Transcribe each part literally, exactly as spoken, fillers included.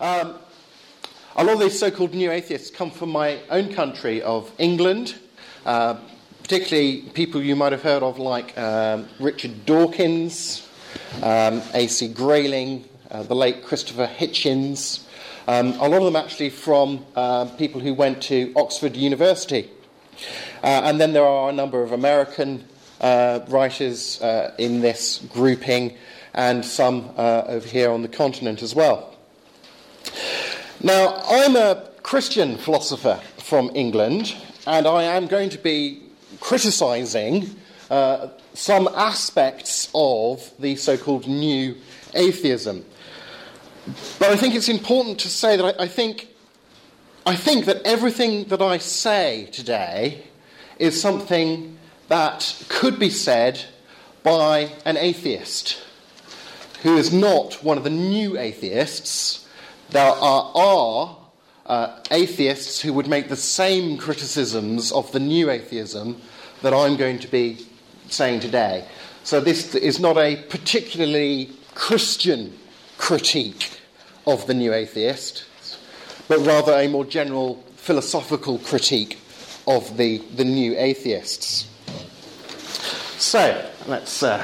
Um, a lot of these so-called new atheists come from my own country of England, uh, particularly people you might have heard of like um, Richard Dawkins, um, A C Grayling, uh, the late Christopher Hitchens. Um, a lot of them actually from uh, people who went to Oxford University. Uh, and then there are a number of American uh, writers uh, in this grouping, and some uh, over here on the continent as well. Now, I'm a Christian philosopher from England, and I am going to be criticising uh, some aspects of the so-called new atheism. But I think it's important to say that I, I think I think that everything that I say today is something that could be said by an atheist who is not one of the new atheists. There are, are uh, atheists who would make the same criticisms of the new atheism that I'm going to be saying today. So this is not a particularly Christian critique of the new atheist, but rather a more general philosophical critique of the, the new atheists. So, let's uh,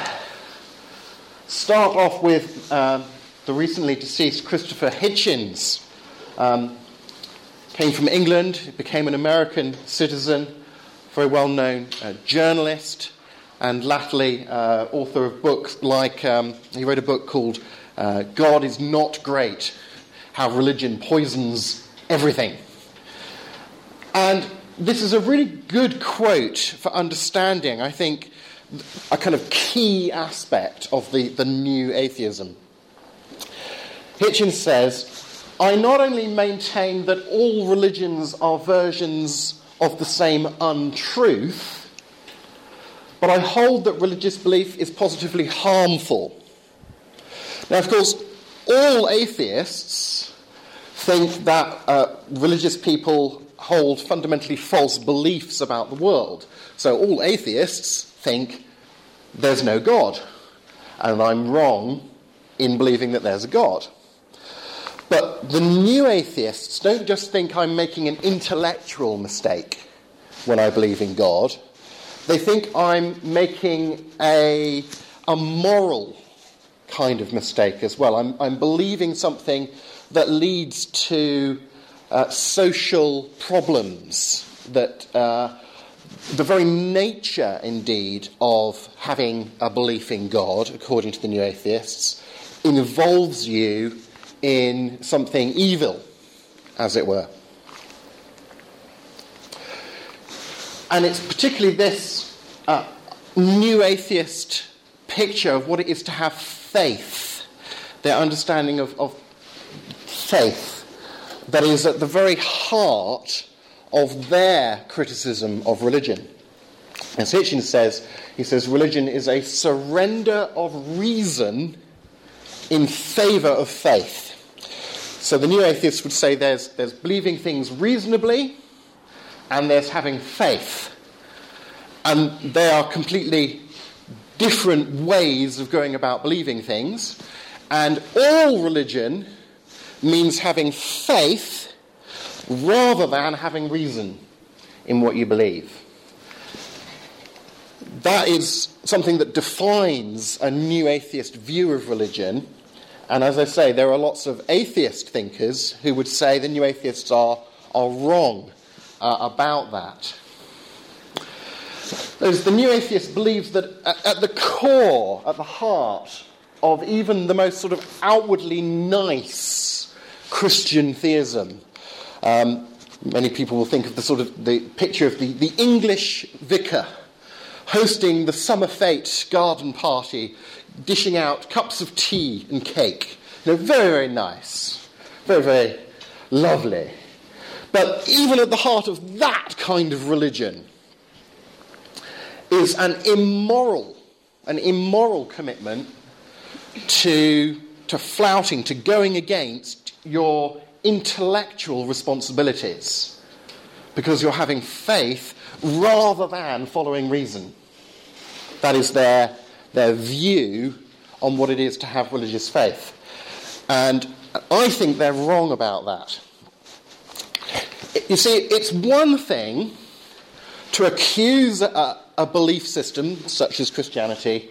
start off with uh, the recently deceased Christopher Hitchens. Um, came from England, became an American citizen, very well-known uh, journalist, and latterly uh, author of books like, um, he wrote a book called uh, God is Not Great, How Religion Poisons Everything. And this is a really good quote for understanding, I think, a kind of key aspect of the, the new atheism. Hitchens says, "I not only maintain that all religions are versions of the same untruth, but I hold that religious belief is positively harmful." Now, of course, all atheists think that uh, religious people hold fundamentally false beliefs about the world. So all atheists think there's no God, and I'm wrong in believing that there's a God. But the new atheists don't just think I'm making an intellectual mistake when I believe in God. They think I'm making a, a moral mistake. Kind of mistake as well. I'm, I'm believing something that leads to uh, social problems, that uh, the very nature, indeed, of having a belief in God, according to the new atheists, involves you in something evil, as it were. And it's particularly this uh, new atheist picture of what it is to have faith, their understanding of, of faith, that is at the very heart of their criticism of religion. As Hitchens says, he says, religion is a surrender of reason in favour of faith. So the new atheists would say there's, there's believing things reasonably and there's having faith. And they are completely different ways of going about believing things, and all religion means having faith rather than having reason in what you believe. That is something that defines a new atheist view of religion, and as I say, there are lots of atheist thinkers who would say the new atheists are, are wrong uh, about that. The new atheist believes that at the core, at the heart of even the most sort of outwardly nice Christian theism, um, many people will think of the sort of the picture of the, the English vicar hosting the summer fete garden party, dishing out cups of tea and cake. You know, very, very nice, very, very lovely. But even at the heart of that kind of religion is an immoral, an immoral commitment to to flouting, to going against your intellectual responsibilities, because you're having faith rather than following reason. That is their their view on what it is to have religious faith. And And I think they're wrong about that. You see, it's one thing to accuse a, a belief system, such as Christianity,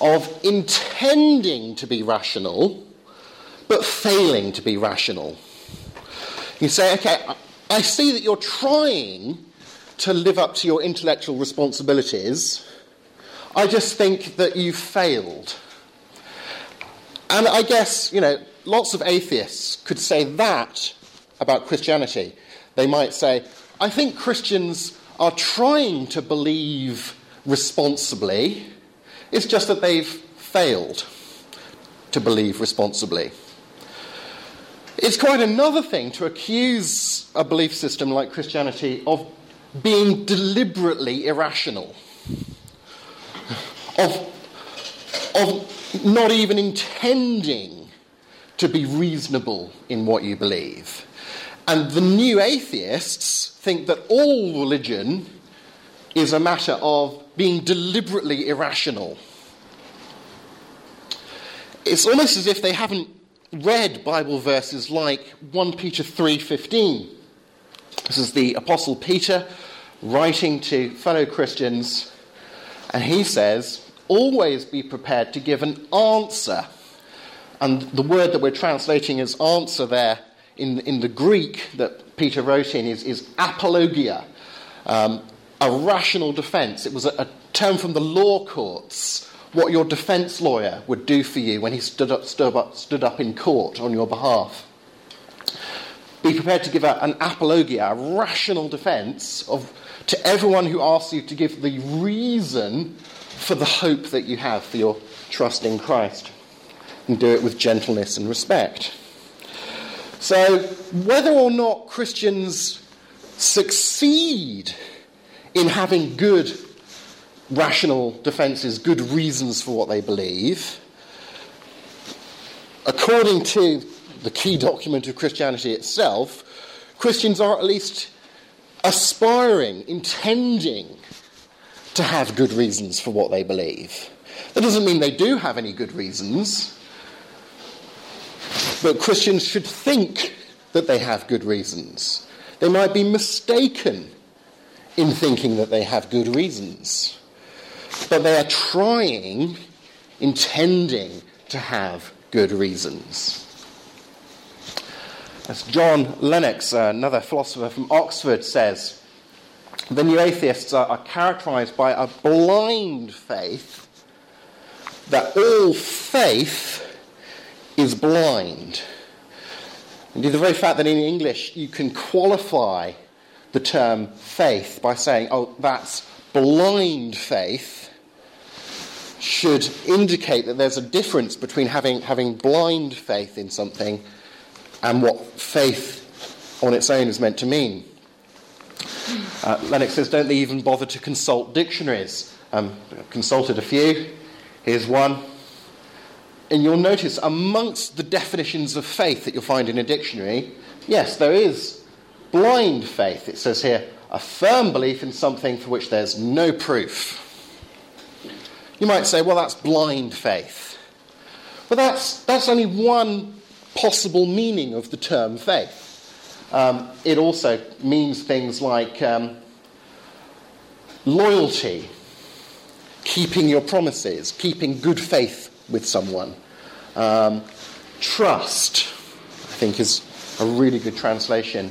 of intending to be rational, but failing to be rational. You say, okay, I see that you're trying to live up to your intellectual responsibilities. I just think that you failed. And I guess, you know, lots of atheists could say that about Christianity. They might say, I think Christians are trying to believe responsibly. It's just that they've failed to believe responsibly. It's quite another thing to accuse a belief system like Christianity of being deliberately irrational, of, of not even intending to be reasonable in what you believe. And the new atheists think that all religion is a matter of being deliberately irrational. It's almost as if they haven't read Bible verses like First Peter three fifteen. This is the Apostle Peter writing to fellow Christians, and he says, always be prepared to give an answer. And the word that we're translating as answer there in, in the Greek that Peter wrote in is, is apologia, um, a rational defence. It was a, a term from the law courts, what your defence lawyer would do for you when he stood up, stood up, stood up in court on your behalf. Be prepared to give a, an apologia, a rational defence of to everyone who asks you to give the reason for the hope that you have for your trust in Christ. And do it with gentleness and respect. So whether or not Christians succeed in having good rational defences, good reasons for what they believe, according to the key document of Christianity itself, Christians are at least aspiring, intending to have good reasons for what they believe. That doesn't mean they do have any good reasons, but Christians should think that they have good reasons. They might be mistaken in thinking that they have good reasons, but they are trying, intending to have good reasons. As John Lennox, uh, another philosopher from Oxford, says, the new atheists are, are characterised by a blind faith that all faith is blind. Indeed, the very fact that in English you can qualify the term faith by saying, oh, that's blind faith, should indicate that there's a difference between having, having blind faith in something and what faith on its own is meant to mean. Uh, Lennox says, don't they even bother to consult dictionaries? Um, I've consulted a few. Here's one. And you'll notice amongst the definitions of faith that you'll find in a dictionary, yes, there is blind faith. It says here, a firm belief in something for which there's no proof. You might say, well, that's blind faith. Well, that's, that's only one possible meaning of the term faith. Um, it also means things like um, loyalty, keeping your promises, keeping good faith with someone. Um, trust, I think, is a really good translation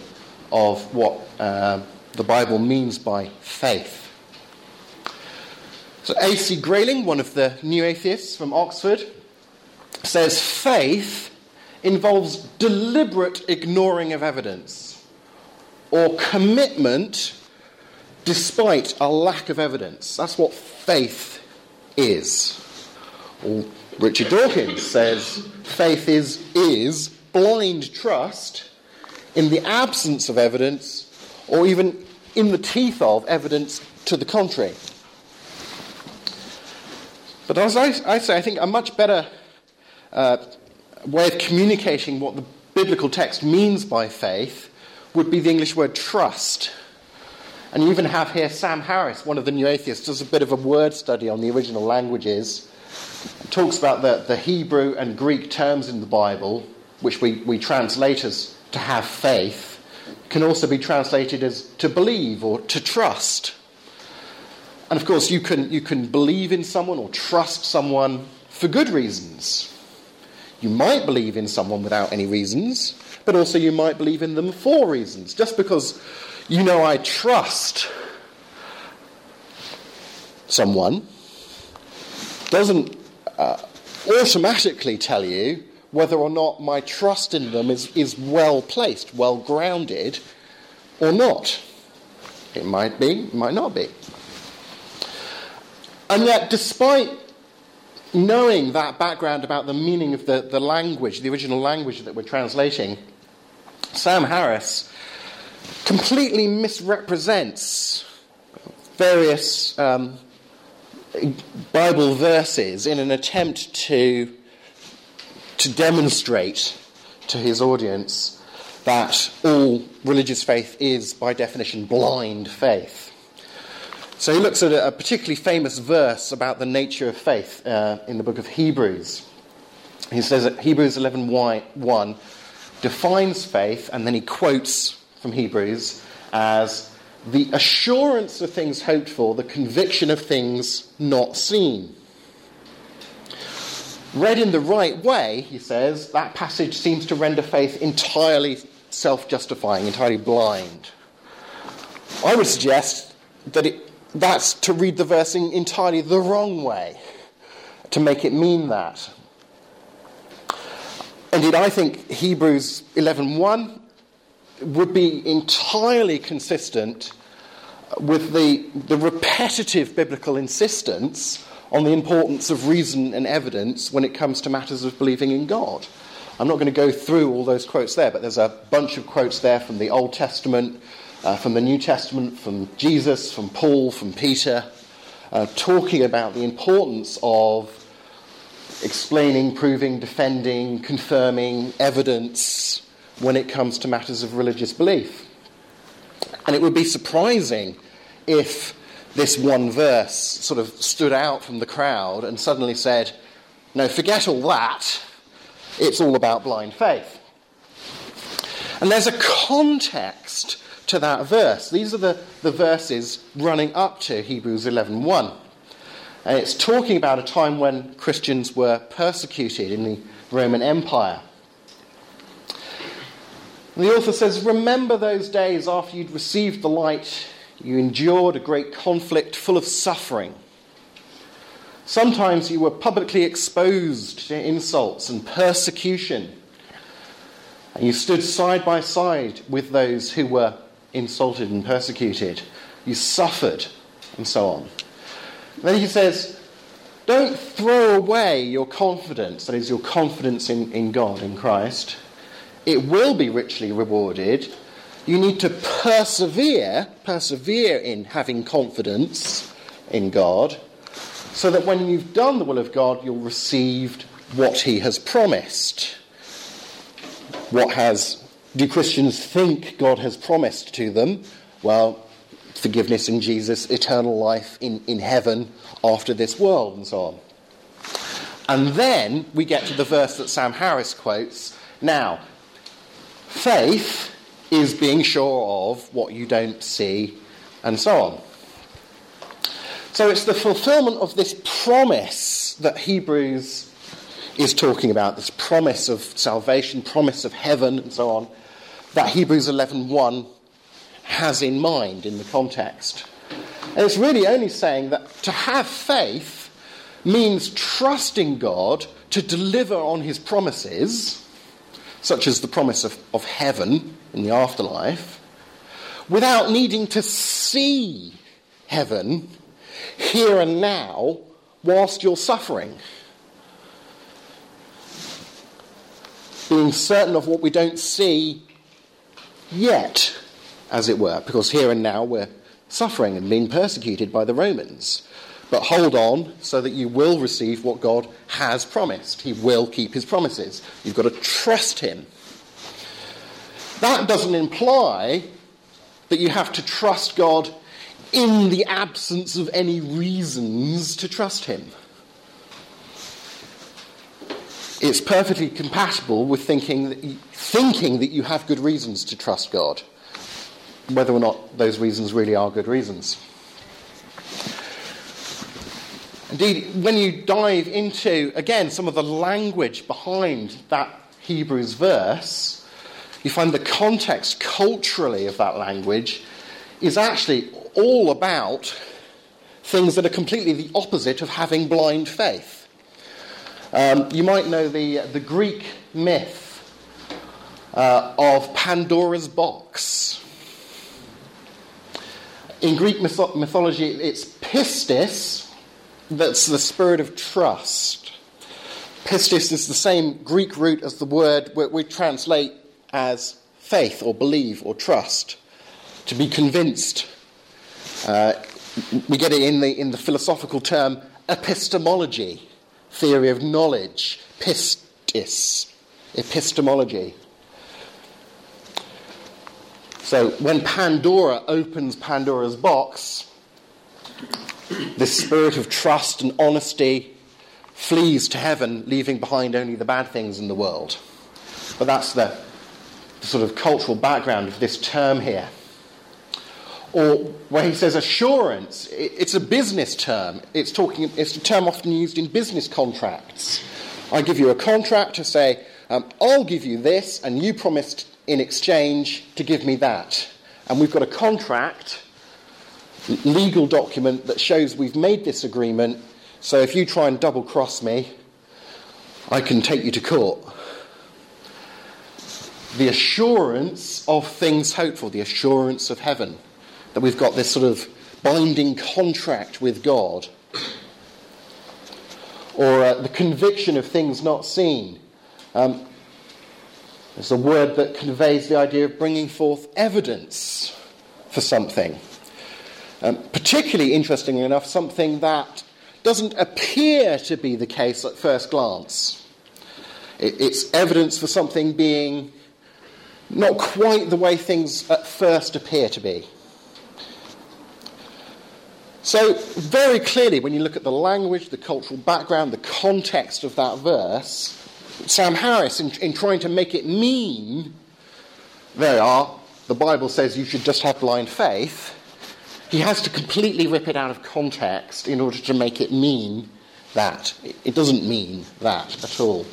of what uh, the Bible means by faith. So A C Grayling, one of the new atheists from Oxford, says faith involves deliberate ignoring of evidence or commitment despite a lack of evidence. That's what faith is. Or Richard Dawkins says faith is, is blind trust in the absence of evidence or even in the teeth of evidence to the contrary. But as I, I say, I think a much better Uh, way of communicating what the biblical text means by faith would be the English word trust. And you even have here Sam Harris, one of the new atheists, does a bit of a word study on the original languages, talks about the, the Hebrew and Greek terms in the Bible, which we, we translate as to have faith, can also be translated as to believe or to trust. And of course, you can you can believe in someone or trust someone for good reasons. You might believe in someone without any reasons, but also you might believe in them for reasons. Just because you know I trust someone doesn't uh, automatically tell you whether or not my trust in them is, is well-placed, well-grounded, or not. It might be, it might not be. And yet, despite knowing that background about the meaning of the, the language, the original language that we're translating, Sam Harris completely misrepresents various um, Bible verses in an attempt to to demonstrate to his audience that all religious faith is, by definition, blind faith. So he looks at a particularly famous verse about the nature of faith uh, in the book of Hebrews. He says that Hebrews eleven one defines faith, and then he quotes from Hebrews as the assurance of things hoped for, the conviction of things not seen. Read in the right way, he says, that passage seems to render faith entirely self-justifying, entirely blind. I would suggest that it That's to read the verse in entirely the wrong way, to make it mean that. Indeed, I think Hebrews eleven one would be entirely consistent with the, the repetitive biblical insistence on the importance of reason and evidence when it comes to matters of believing in God. I'm not going to go through all those quotes there, but there's a bunch of quotes there from the Old Testament, Uh, from the New Testament, from Jesus, from Paul, from Peter, uh, talking about the importance of explaining, proving, defending, confirming evidence when it comes to matters of religious belief. And it would be surprising if this one verse sort of stood out from the crowd and suddenly said, no, forget all that, it's all about blind faith. And there's a context to that verse. These are the, the verses running up to Hebrews eleven one. And it's talking about a time when Christians were persecuted in the Roman Empire. And the author says, remember those days after you'd received the light, you endured a great conflict full of suffering. Sometimes you were publicly exposed to insults and persecution. And you stood side by side with those who were insulted and persecuted, you suffered, and so on. Then he says, don't throw away your confidence, that is your confidence in, in God, in Christ. It will be richly rewarded. You need to persevere, persevere in having confidence in God, so that when you've done the will of God, you'll receive what he has promised. What has... Do Christians think God has promised to them? Well, forgiveness in Jesus, eternal life in, in heaven after this world, and so on. And then we get to the verse that Sam Harris quotes. Now, faith is being sure of what you don't see, and so on. So it's the fulfillment of this promise that Hebrews is talking about, this promise of salvation, promise of heaven, and so on, that Hebrews eleven one has in mind in the context. And it's really only saying that to have faith means trusting God to deliver on his promises, such as the promise of, of heaven in the afterlife, without needing to see heaven here and now whilst you're suffering. Being certain of what we don't see yet, as it were, because here and now we're suffering and being persecuted by the Romans. But hold on, so that you will receive what God has promised. He will keep his promises. You've got to trust him. That doesn't imply that you have to trust God in the absence of any reasons to trust him. it's perfectly compatible with thinking that you, thinking that you have good reasons to trust God, whether or not those reasons really are good reasons. Indeed, when you dive into, again, some of the language behind that Hebrews verse, you find the context culturally of that language is actually all about things that are completely the opposite of having blind faith. Um, you might know the, the Greek myth uh, of Pandora's box. In Greek myth- mythology, it's pistis, that's the spirit of trust. Pistis is the same Greek root as the word we translate as faith or believe or trust, to be convinced. Uh, we get it in the in the philosophical term epistemology, theory of knowledge, pistis, epistemology. So when Pandora opens Pandora's box, this spirit of trust and honesty flees to heaven, leaving behind only the bad things in the world. But that's the, the sort of cultural background of this term here. Or where he says assurance, it, it's a business term. It's talking. It's a term often used in business contracts. I give you a contract to say, um, I'll give you this, and you promised in exchange to give me that. And we've got a contract, legal document that shows we've made this agreement, so if you try and double-cross me, I can take you to court. The assurance of things hoped for, the assurance of heaven, that we've got this sort of binding contract with God. Or uh, the conviction of things not seen. Um, it's a word that conveys the idea of bringing forth evidence for something. Um, particularly, interestingly enough, something that doesn't appear to be the case at first glance. It, it's evidence for something being not quite the way things at first appear to be. So, very clearly, when you look at the language, the cultural background, the context of that verse, Sam Harris, in, in trying to make it mean, there are, the Bible says you should just have blind faith, he has to completely rip it out of context in order to make it mean that. It doesn't mean that at all.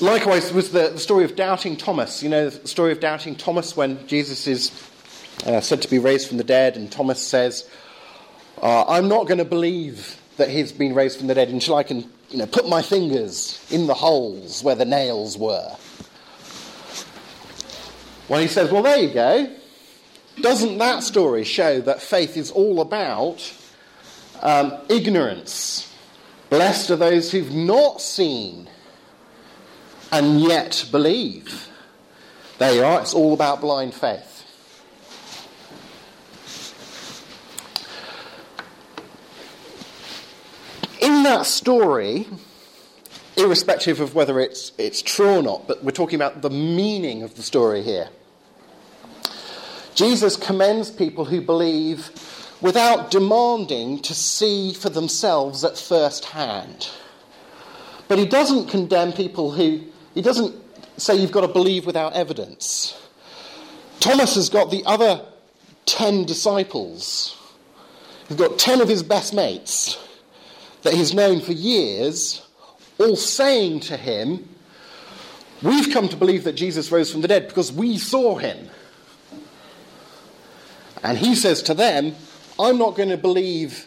Likewise was the, the story of Doubting Thomas. You know the story of Doubting Thomas when Jesus is uh, said to be raised from the dead, and Thomas says, uh, I'm not going to believe that he's been raised from the dead until I can you know, put my fingers in the holes where the nails were. Well, he says, well, there you go. Doesn't that story show that faith is all about um, ignorance? Blessed are those who've not seen and yet believe. There you are, it's all about blind faith. In that story, irrespective of whether it's, it's true or not, but we're talking about the meaning of the story here. Jesus commends people who believe without demanding to see for themselves at first hand. But he doesn't condemn people who... He doesn't say you've got to believe without evidence. Thomas has got the other ten disciples. He's got ten of his best mates that he's known for years, all saying to him, we've come to believe that Jesus rose from the dead because we saw him. And he says to them, I'm not going to believe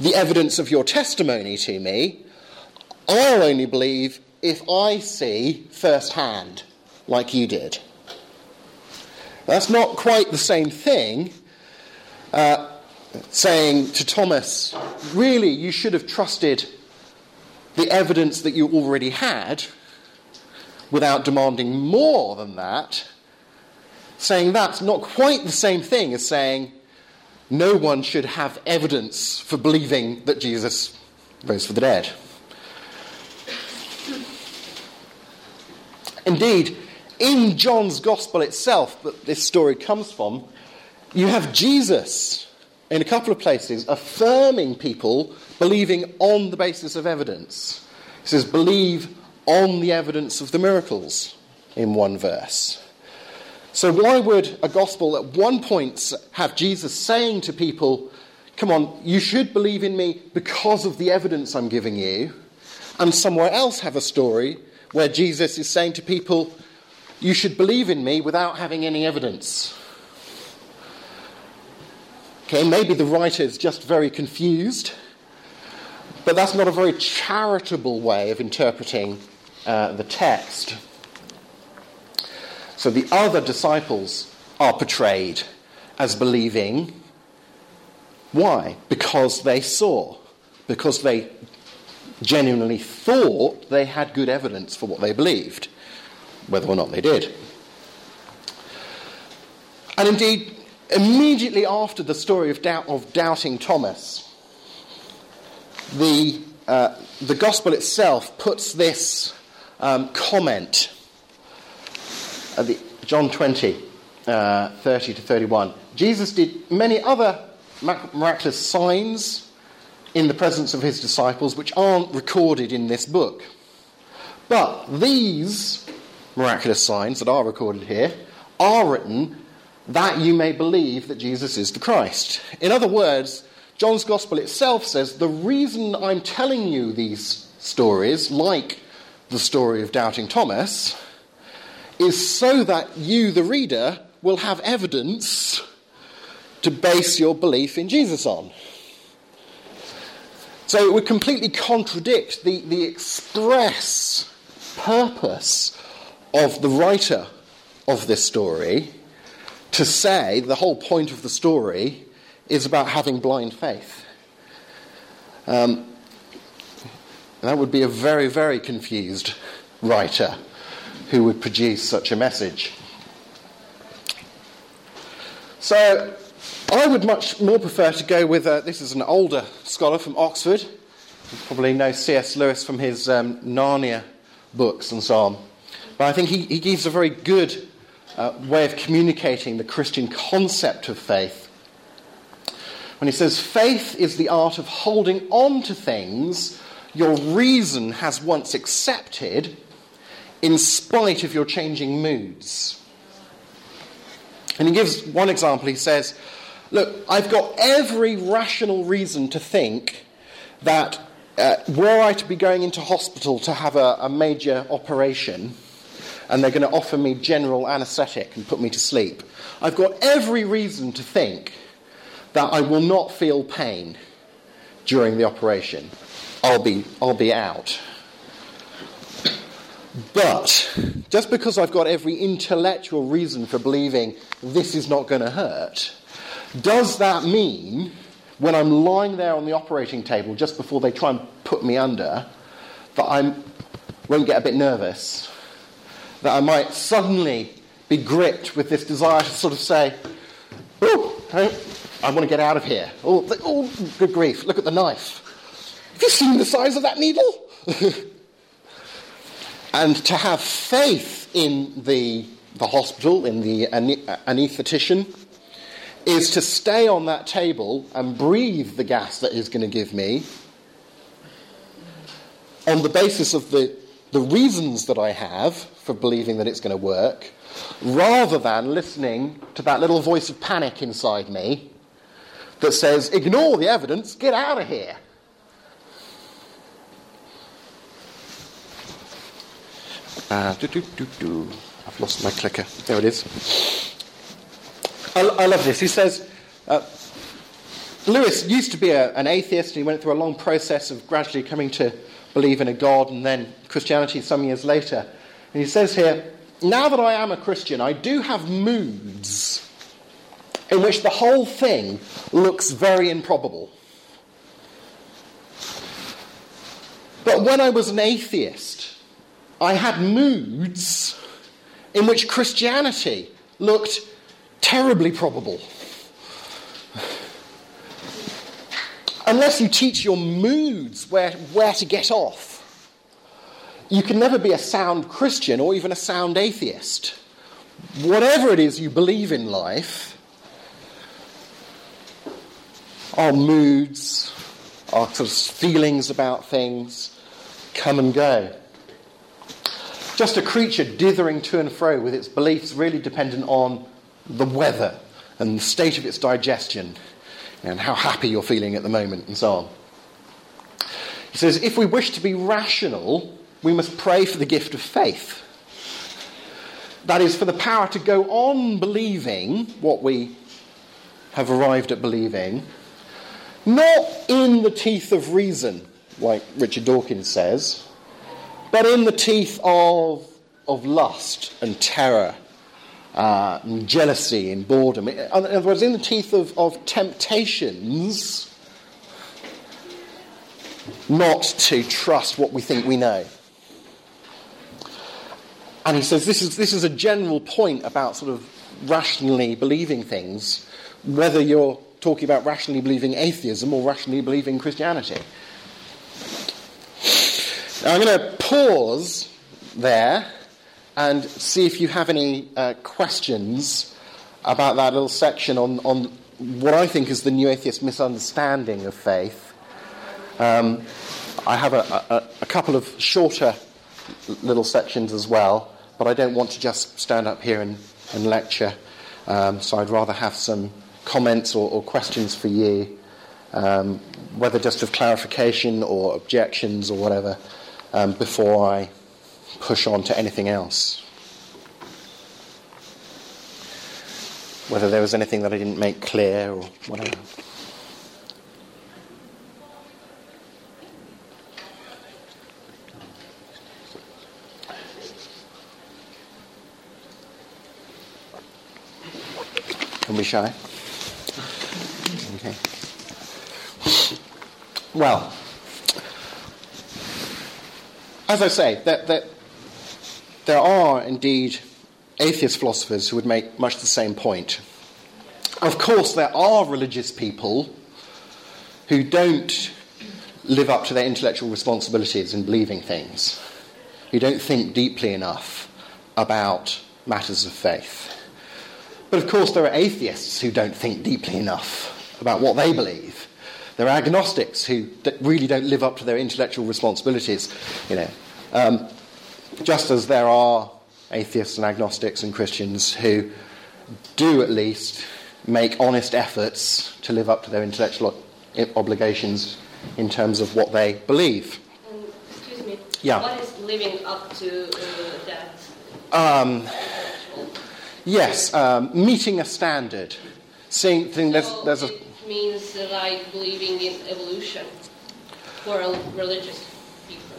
the evidence of your testimony to me. I'll only believe if I see firsthand, like you did. That's not quite the same thing, uh, saying to Thomas, really, you should have trusted the evidence that you already had without demanding more than that. Saying that's not quite the same thing as saying no one should have evidence for believing that Jesus rose from the dead. Indeed, in John's Gospel itself, that this story comes from, you have Jesus in a couple of places affirming people believing on the basis of evidence. It says, believe on the evidence of the miracles in one verse. So why would a gospel at one point have Jesus saying to people, come on, you should believe in me because of the evidence I'm giving you, and somewhere else have a story where Jesus is saying to people, you should believe in me without having any evidence? Okay, maybe the writer is just very confused, but that's not a very charitable way of interpreting uh, the text. So the other disciples are portrayed as believing. Why? Because they saw, because they genuinely thought they had good evidence for what they believed, whether or not they did. And indeed, immediately after the story of, doubt, of Doubting Thomas, the, uh, the gospel itself puts this um, comment at the John twenty, uh, thirty to thirty-one. Jesus did many other miraculous signs in the presence of his disciples, which aren't recorded in this book. But these miraculous signs that are recorded here are written that you may believe that Jesus is the Christ. In other words, John's Gospel itself says, the reason I'm telling you these stories, like the story of Doubting Thomas, is so that you, the reader, will have evidence to base your belief in Jesus on. So it would completely contradict the, the express purpose of the writer of this story to say the whole point of the story is about having blind faith. Um, that would be a very, very confused writer who would produce such a message. So I would much more prefer to go with, uh, this is an older scholar from Oxford. You probably know C S Lewis from his um, Narnia books and so on. But I think he, he gives a very good uh, way of communicating the Christian concept of faith. When he says, faith is the art of holding on to things your reason has once accepted in spite of your changing moods. And he gives one example. He says, look, I've got every rational reason to think that uh, were I to be going into hospital to have a, a major operation, and they're going to offer me general anaesthetic and put me to sleep, I've got every reason to think that I will not feel pain during the operation. I'll be, I'll be out. But just because I've got every intellectual reason for believing this is not going to hurt, does that mean when I'm lying there on the operating table just before they try and put me under, that I won't get a bit nervous, that I might suddenly be gripped with this desire to sort of say, oh, I want to get out of here. Oh, oh, good grief, look at the knife. Have you seen the size of that needle? And to have faith in the, the hospital, in the anaesthetician, is to stay on that table and breathe the gas that he's going to give me on the basis of the, the reasons that I have for believing that it's going to work, rather than listening to that little voice of panic inside me that says, ignore the evidence, get out of here. Uh, do, do, do, do. I've lost my clicker. There it is. I, I love this. He says, uh, Lewis used to be a, an atheist, and he went through a long process of gradually coming to believe in a God and then Christianity some years later. And he says here, now that I am a Christian, I do have moods in which the whole thing looks very improbable. But when I was an atheist, I had moods in which Christianity looked terribly probable. Unless you teach your moods where, where to get off, you can never be a sound Christian or even a sound atheist. Whatever it is you believe in life, our moods, our sort of feelings about things, come and go. Just a creature dithering to and fro with its beliefs really dependent on the weather and the state of its digestion and how happy you're feeling at the moment and so on. He says, if we wish to be rational, we must pray for the gift of faith. That is, for the power to go on believing what we have arrived at believing, not in the teeth of reason, like Richard Dawkins says, but in the teeth of of lust and terror uh, and jealousy and boredom. In other words, in the teeth of, of temptations, not to trust what we think we know. And he says this is this is a general point about sort of rationally believing things, whether you're talking about rationally believing atheism or rationally believing Christianity. Now I'm going to pause there and see if you have any uh, questions about that little section on, on what I think is the New Atheist misunderstanding of faith. Um, I have a, a, a couple of shorter little sections as well, but I don't want to just stand up here and, and lecture, um, so I'd rather have some comments or, or questions for you, um, whether just of clarification or objections or whatever, um, before I push on to anything else. Whether there was anything that I didn't make clear or whatever. Don't be shy. Okay. Well, as I say, that, that there are indeed atheist philosophers who would make much the same point. Of course, there are religious people who don't live up to their intellectual responsibilities in believing things, who don't think deeply enough about matters of faith. But of course there are atheists who don't think deeply enough about what they believe. There are agnostics who really don't live up to their intellectual responsibilities, you know. Um, just as there are atheists and agnostics and Christians who do at least make honest efforts to live up to their intellectual obligations in terms of what they believe. Um, excuse me. Yeah. What is living up to uh, that? Um... Yes, um, meeting a standard. Seeing, seeing there's, so there's a it means uh, like believing in evolution for religious people.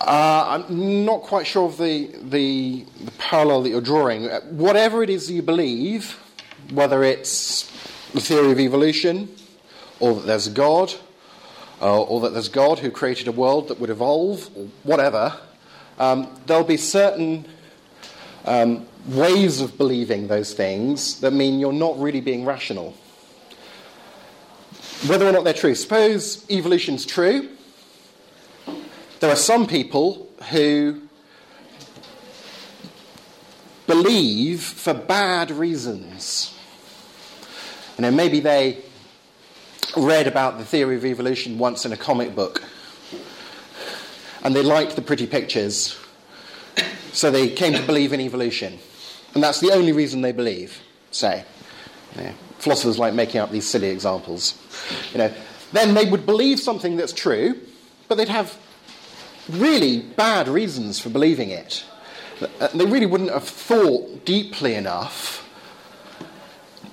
Uh, I'm not quite sure of the, the the parallel that you're drawing. Whatever it is you believe, whether it's the theory of evolution, or that there's a God, uh, or that there's God who created a world that would evolve, or whatever, um, there'll be certain Um, ways of believing those things that mean you're not really being rational, whether or not they're true. Suppose evolution's true. There are some people who believe for bad reasons. You know, maybe they read about the theory of evolution once in a comic book, and they liked the pretty pictures. So they came to believe in evolution. And that's the only reason they believe, say. You know, philosophers like making up these silly examples. You know, then they would believe something that's true, but they'd have really bad reasons for believing it. They really wouldn't have thought deeply enough.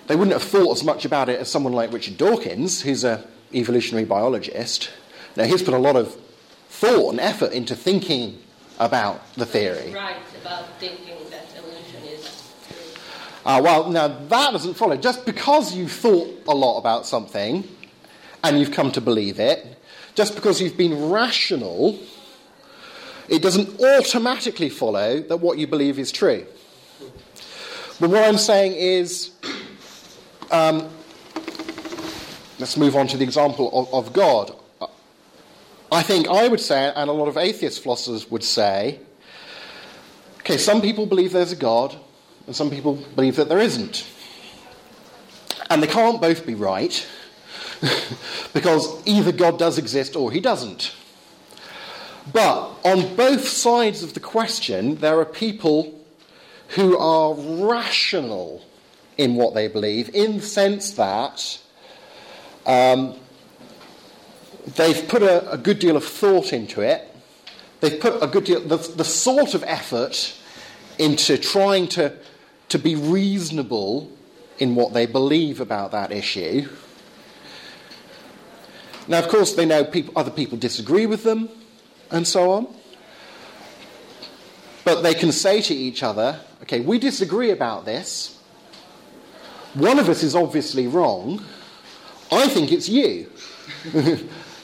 They wouldn't have thought as much about it as someone like Richard Dawkins, who's an evolutionary biologist. Now, he's put a lot of thought and effort into thinking about the theory. Right, about thinking that evolution is true. Uh, well, now that doesn't follow. Just because you thought a lot about something and you've come to believe it, just because you've been rational, it doesn't automatically follow that what you believe is true. But what I'm saying is, um, let's move on to the example of, of God. I think I would say, and a lot of atheist philosophers would say, okay, some people believe there's a God, and some people believe that there isn't. And they can't both be right, because either God does exist or he doesn't. But on both sides of the question, there are people who are rational in what they believe, in the sense that um, they've put a, a good deal of thought into it. They've put a good deal, the, the sort of effort into trying to to be reasonable in what they believe about that issue. Now, of course, they know people, other people disagree with them, and so on. But they can say to each other, okay, we disagree about this. One of us is obviously wrong. I think it's you.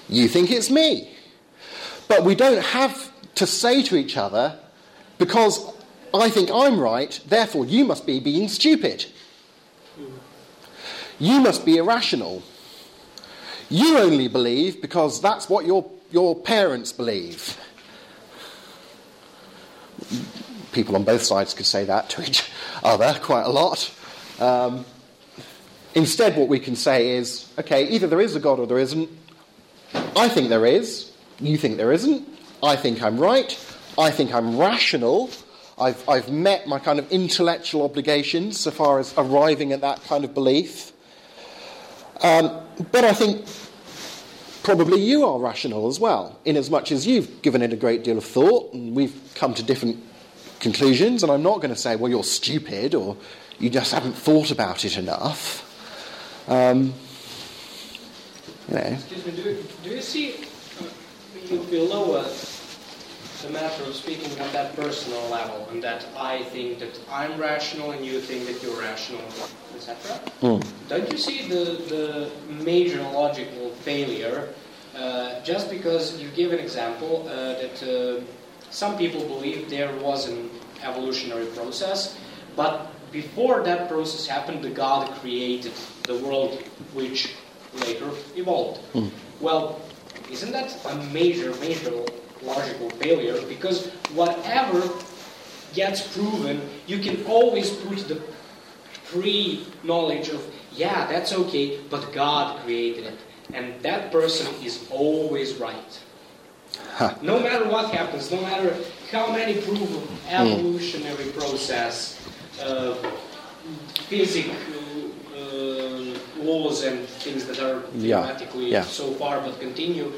You think it's me. But we don't have to say to each other, because I think I'm right, therefore you must be being stupid. You must be irrational. You only believe because that's what your your parents believe. People on both sides could say that to each other quite a lot. Um, instead, what we can say is, okay, either there is a God or there isn't. I think there is. You think there isn't. I think I'm right. I think I'm rational. I've, I've met my kind of intellectual obligations so far as arriving at that kind of belief. Um, but I think probably you are rational as well, in as much as you've given it a great deal of thought and we've come to different conclusions, and I'm not going to say, well, you're stupid or you just haven't thought about it enough. Um, you know. Excuse me, do, do you see uh, below us the matter of speaking on that personal level, and that I think that I'm rational and you think that you're rational, et cetera? Mm. Don't you see the, the major logical failure uh, just because you give an example uh, that uh, some people believe there was an evolutionary process, but before that process happened, the God created the world which later evolved. Mm. Well, isn't that a major, major logical failure, because whatever gets proven, you can always put the pre-knowledge of, yeah, that's okay, but God created it, and that person is always right. Huh. No matter what happens, no matter how many proof of evolutionary mm. process, uh, physics uh, uh, laws and things that are theoretically yeah. yeah. so far but continue,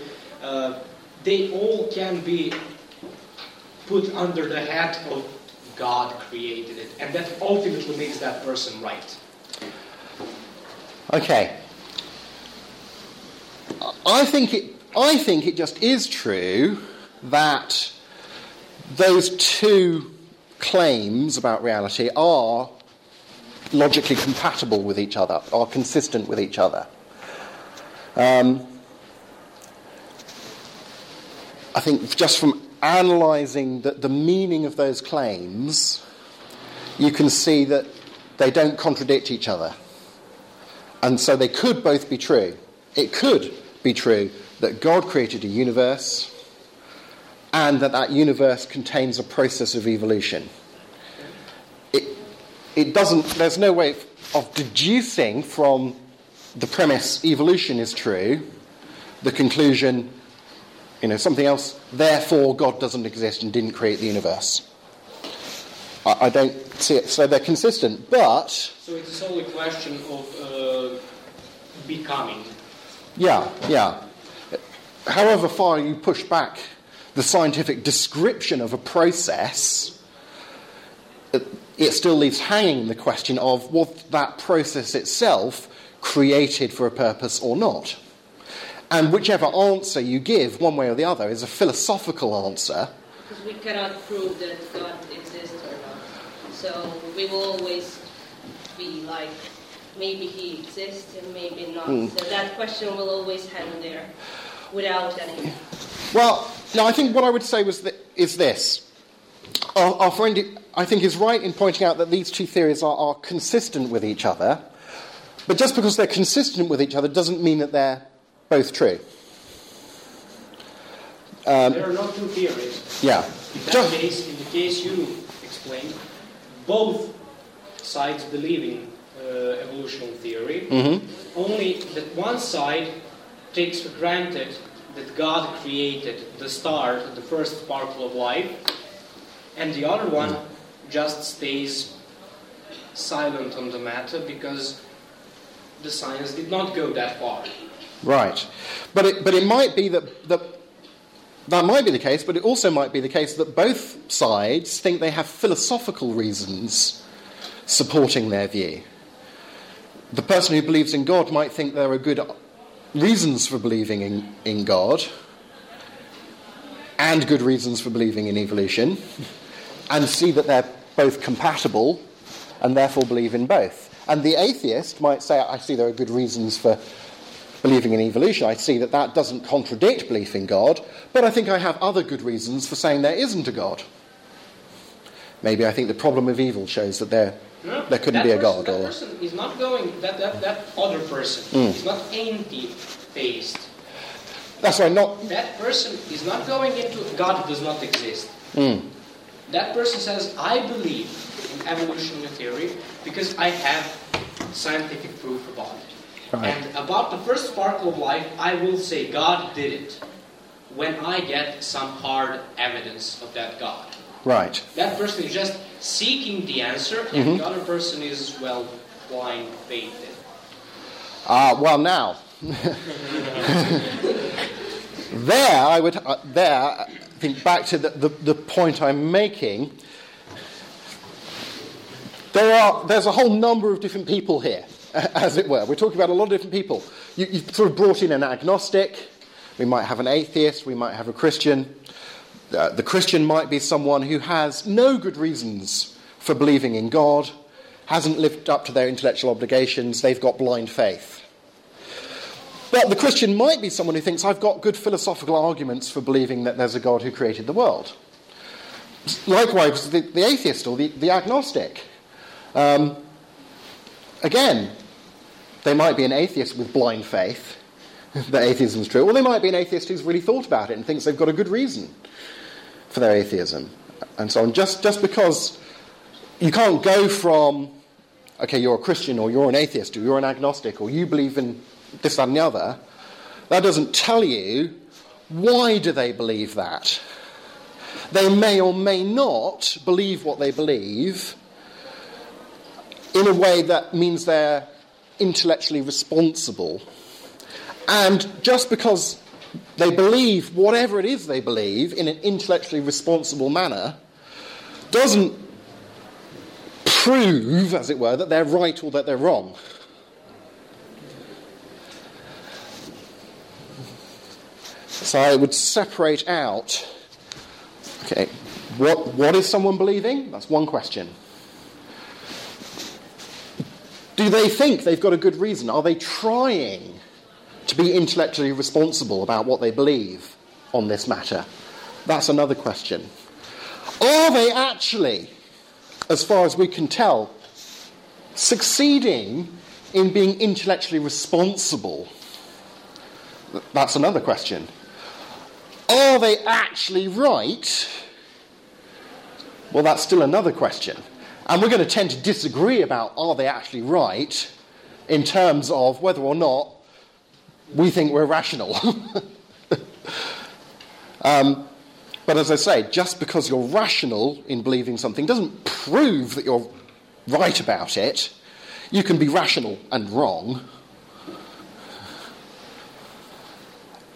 uh, they all can be put under the hat of God created it. And that ultimately makes that person right. Okay. I think it, I think it just is true that those two claims about reality are logically compatible with each other, are consistent with each other. Um... I think just from analysing the, the meaning of those claims, you can see that they don't contradict each other. And so they could both be true. It could be true that God created a universe and that that universe contains a process of evolution. It, it doesn't, there's no way of deducing from the premise evolution is true, the conclusion, you know, something else, therefore God doesn't exist and didn't create the universe. I, I don't see it. So they're consistent, but... So it's solely a question of uh, becoming. Yeah, yeah. However far you push back the scientific description of a process, it, it still leaves hanging the question of was that process itself created for a purpose or not. And whichever answer you give, one way or the other, is a philosophical answer. Because we cannot prove that God exists or not. So we will always be like, maybe he exists and maybe not. Mm. So that question will always hang there without any... Well, no, I think what I would say was th- is this. Our, our friend, I think, is right in pointing out that these two theories are, are consistent with each other. But just because they're consistent with each other doesn't mean that they're both true. Um, there are not two theories. Yeah. In that Just, case, in the case you explained, both sides believe in uh, evolutionary theory, mm-hmm. only that one side takes for granted that God created the start, the first sparkle of life, and the other one just stays silent on the matter because the science did not go that far. Right. But it, but it might be that, that that might be the case, but it also might be the case that both sides think they have philosophical reasons supporting their view. The person who believes in God might think there are good reasons for believing in, in God and good reasons for believing in evolution and see that they're both compatible and therefore believe in both. And the atheist might say, I see there are good reasons for believing in evolution. I see that that doesn't contradict belief in God, but I think I have other good reasons for saying there isn't a God. Maybe I think the problem of evil shows that there no, there couldn't be a person, God. That or... person is not going. That that, that other person mm. is not anti-theist. That's right. Not that person is not going into God does not exist. Mm. That person says, I believe in evolutionary theory because I have scientific proof about it. Right. And about the first sparkle of life, I will say God did it when I get some hard evidence of that God. Right. That person is just seeking the answer, and mm-hmm. the other person is, well, blind faith. Ah, uh, well, now. there, I would, uh, there, I think back to the, the, the point I'm making, there are, there's a whole number of different people here, as it were. We're talking about a lot of different people. You, you've sort of brought in an agnostic, we might have an atheist, we might have a Christian. Uh, the Christian might be someone who has no good reasons for believing in God, hasn't lived up to their intellectual obligations, they've got blind faith. But the Christian might be someone who thinks, I've got good philosophical arguments for believing that there's a God who created the world. Likewise, the, the atheist or the, the agnostic. Um, again, they might be an atheist with blind faith, that atheism's true, or they might be an atheist who's really thought about it and thinks they've got a good reason for their atheism, and so on. Just just because you can't go from, okay, you're a Christian, or you're an atheist, or you're an agnostic, or you believe in this, that, and the other, that doesn't tell you why do they believe that. They may or may not believe what they believe in a way that means they're intellectually responsible. And just because they believe whatever it is they believe in an intellectually responsible manner doesn't prove, as it were, that they're right or that they're wrong. So I would separate out, okay, what what is someone believing? That's one question. Do they think they've got a good reason? Are they trying to be intellectually responsible about what they believe on this matter? That's another question. Are they actually, as far as we can tell, succeeding in being intellectually responsible? That's another question. Are they actually right? Well, that's still another question. And we're going to tend to disagree about are they actually right in terms of whether or not we think we're rational. um, but as I say, just because you're rational in believing something doesn't prove that you're right about it. You can be rational and wrong.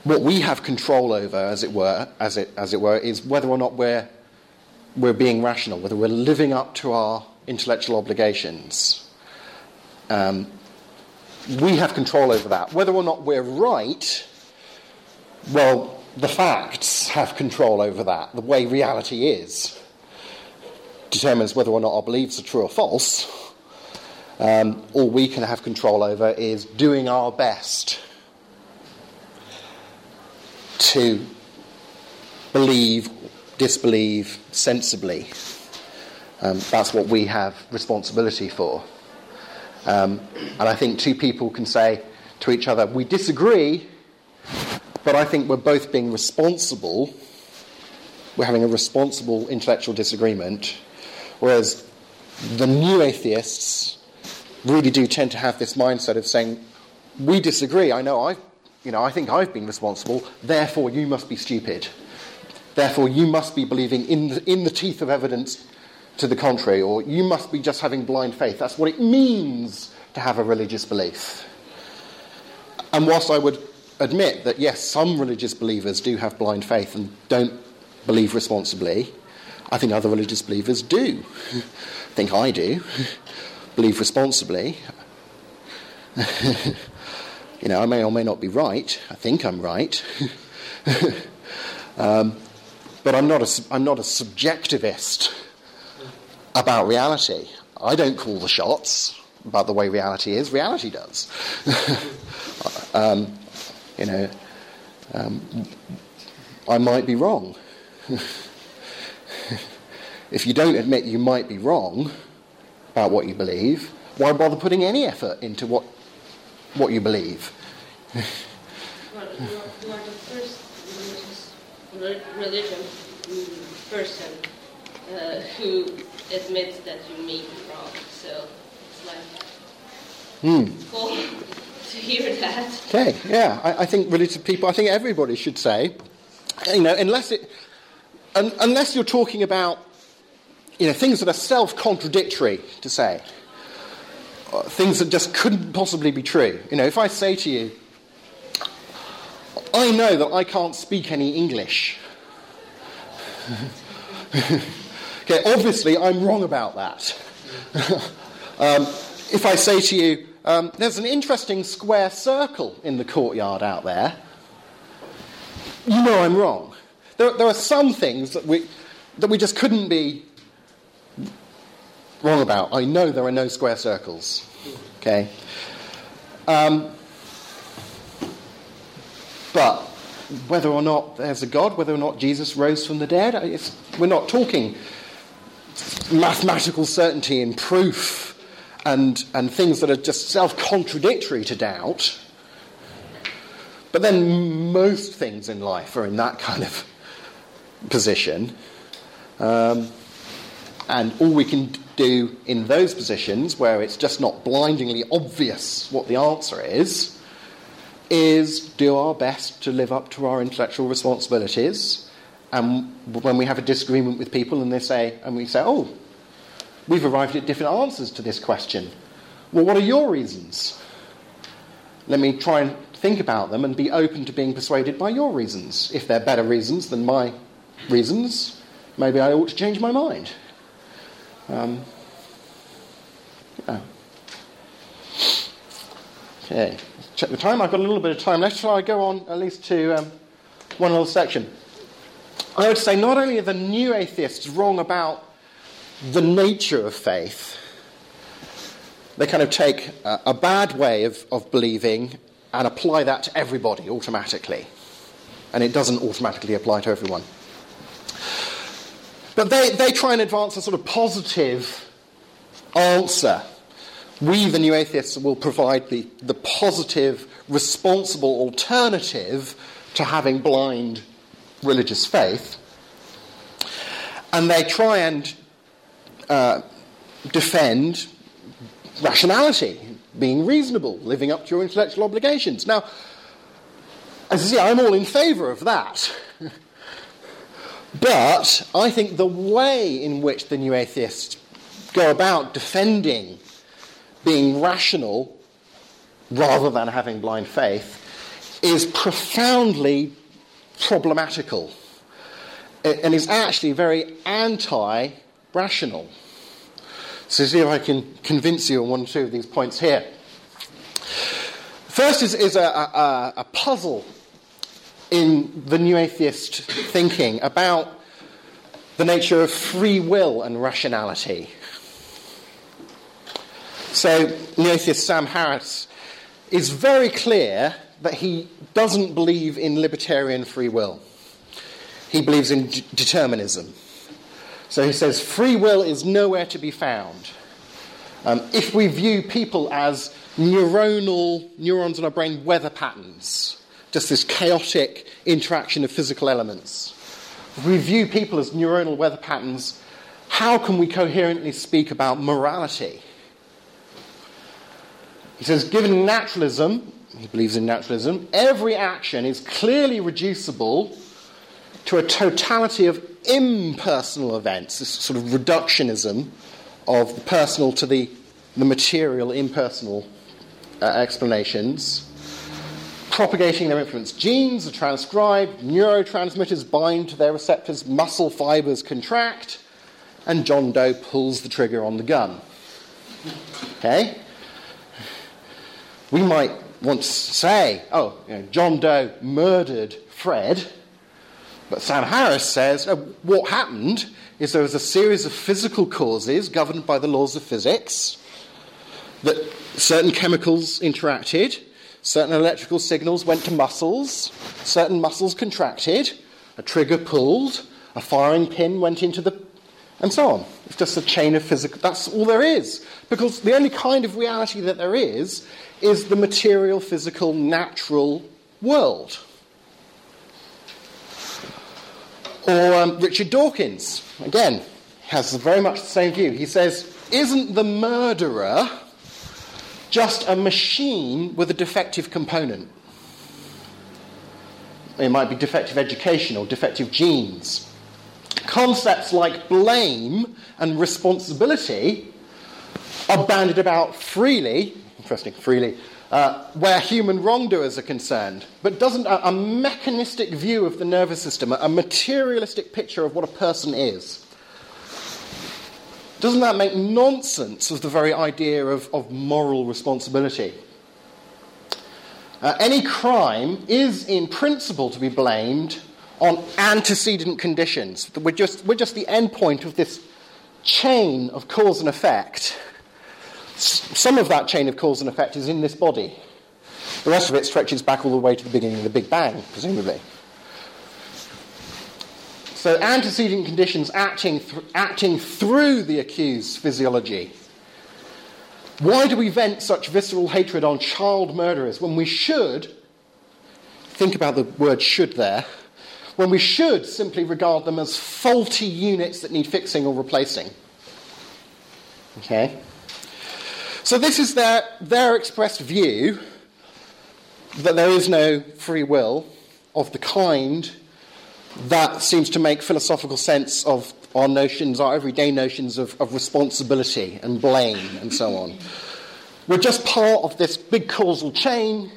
What we have control over, as it were, as it as it were, is whether or not we're we're being rational, whether we're living up to our intellectual obligations. Um, We have control over that. Whether or not we're right, well, the facts have control over that. The way reality is determines whether or not our beliefs are true or false. Um, all we can have control over is doing our best to believe, disbelieve sensibly. Um, that's what we have responsibility for. Um, and I think two people can say to each other, we disagree, but I think we're both being responsible. We're having a responsible intellectual disagreement. Whereas the new atheists really do tend to have this mindset of saying, we disagree. I know I You know, I think I've been responsible, therefore you must be stupid. Therefore you must be believing in the, in the teeth of evidence to the contrary, or you must be just having blind faith. That's what it means to have a religious belief. And whilst I would admit that, yes, some religious believers do have blind faith and don't believe responsibly, I think other religious believers do. I think I do. Believe responsibly. You know, I may or may not be right. I think I'm right. um, but I'm not a, I'm not a subjectivist about reality. I don't call the shots about the way reality is. Reality does. um, you know, um, I might be wrong. If you don't admit you might be wrong about what you believe, why bother putting any effort into what what you believe? Well, you are, you are the first religious, religion person uh, who admits that you may be wrong. So it's like hmm. cool to hear that. Okay, yeah, I, I think religious people. I think everybody should say, you know, unless it, un, unless you're talking about, you know, things that are self-contradictory to say. Things that just couldn't possibly be true. You know, if I say to you, I know that I can't speak any English. Okay, obviously I'm wrong about that. um, if I say to you, um, there's an interesting square circle in the courtyard out there, you know I'm wrong. There, there are some things that we that we just couldn't be wrong about. I know there are no square circles. Okay. Um, but whether or not there's a God, whether or not Jesus rose from the dead, it's, we're not talking mathematical certainty and proof and, and things that are just self-contradictory to doubt. But then most things in life are in that kind of position. Um, and all we can do in those positions where it's just not blindingly obvious what the answer is, is do our best to live up to our intellectual responsibilities. And when we have a disagreement with people and they say, and we say, oh, we've arrived at different answers to this question. Well, what are your reasons? Let me try and think about them and be open to being persuaded by your reasons. If they're better reasons than my reasons, maybe I ought to change my mind. Um, yeah. Okay, let's check the time. I've got a little bit of time left. Shall I go on at least to um, one little section? I would say not only are the new atheists wrong about the nature of faith, they kind of take a, a bad way of, of believing and apply that to everybody automatically. And it doesn't automatically apply to everyone. But they, they try and advance a sort of positive answer. We, the new atheists, will provide the, the positive, responsible alternative to having blind religious faith. And they try and uh, defend rationality, being reasonable, living up to your intellectual obligations. Now, as you see, I'm all in favour of that. But I think the way in which the new atheists go about defending being rational rather than having blind faith is profoundly problematical and is actually very anti-rational. So see if I can convince you on one or two of these points here. First is, is a, a, a puzzle in the new atheist thinking about the nature of free will and rationality. So, new atheist Sam Harris is very clear that he doesn't believe in libertarian free will. He believes in d- determinism. So he says free will is nowhere to be found. Um, if we view people as neuronal, neurons in our brain, weather patterns, just this chaotic interaction of physical elements. If we view people as neuronal weather patterns, how can we coherently speak about morality? He says, given naturalism, he believes in naturalism, every action is clearly reducible to a totality of impersonal events, this sort of reductionism of the personal to the, the material, impersonal uh, explanations, propagating their influence. Genes are transcribed, neurotransmitters bind to their receptors, muscle fibers contract, and John Doe pulls the trigger on the gun. Okay? We might want to say, oh, you know, John Doe murdered Fred, but Sam Harris says uh, what happened is there was a series of physical causes governed by the laws of physics, that certain chemicals interacted, certain electrical signals went to muscles, certain muscles contracted, a trigger pulled, a firing pin went into the... and so on. It's just a chain of physical... That's all there is. Because the only kind of reality that there is is the material, physical, natural world. Or um, Richard Dawkins, again, has very much the same view. He says, isn't the murderer just a machine with a defective component? It might be defective education or defective genes. Concepts like blame and responsibility are bandied about freely, interesting, freely, uh, where human wrongdoers are concerned. But doesn't a, a mechanistic view of the nervous system, a, a materialistic picture of what a person is, doesn't that make nonsense of the very idea of, of moral responsibility? Uh, any crime is, in principle, to be blamed on antecedent conditions. We're just, we're just the end point of this chain of cause and effect. S- some of that chain of cause and effect is in this body. The rest of it stretches back all the way to the beginning of the Big Bang, presumably. So antecedent conditions acting, th- acting through the accused's physiology. Why do we vent such visceral hatred on child murderers when we should, think about the word should there, when we should simply regard them as faulty units that need fixing or replacing? Okay? So this is their, their expressed view that there is no free will of the kind that seems to make philosophical sense of our notions, our everyday notions of, of responsibility and blame and so on. We're just part of this big causal chain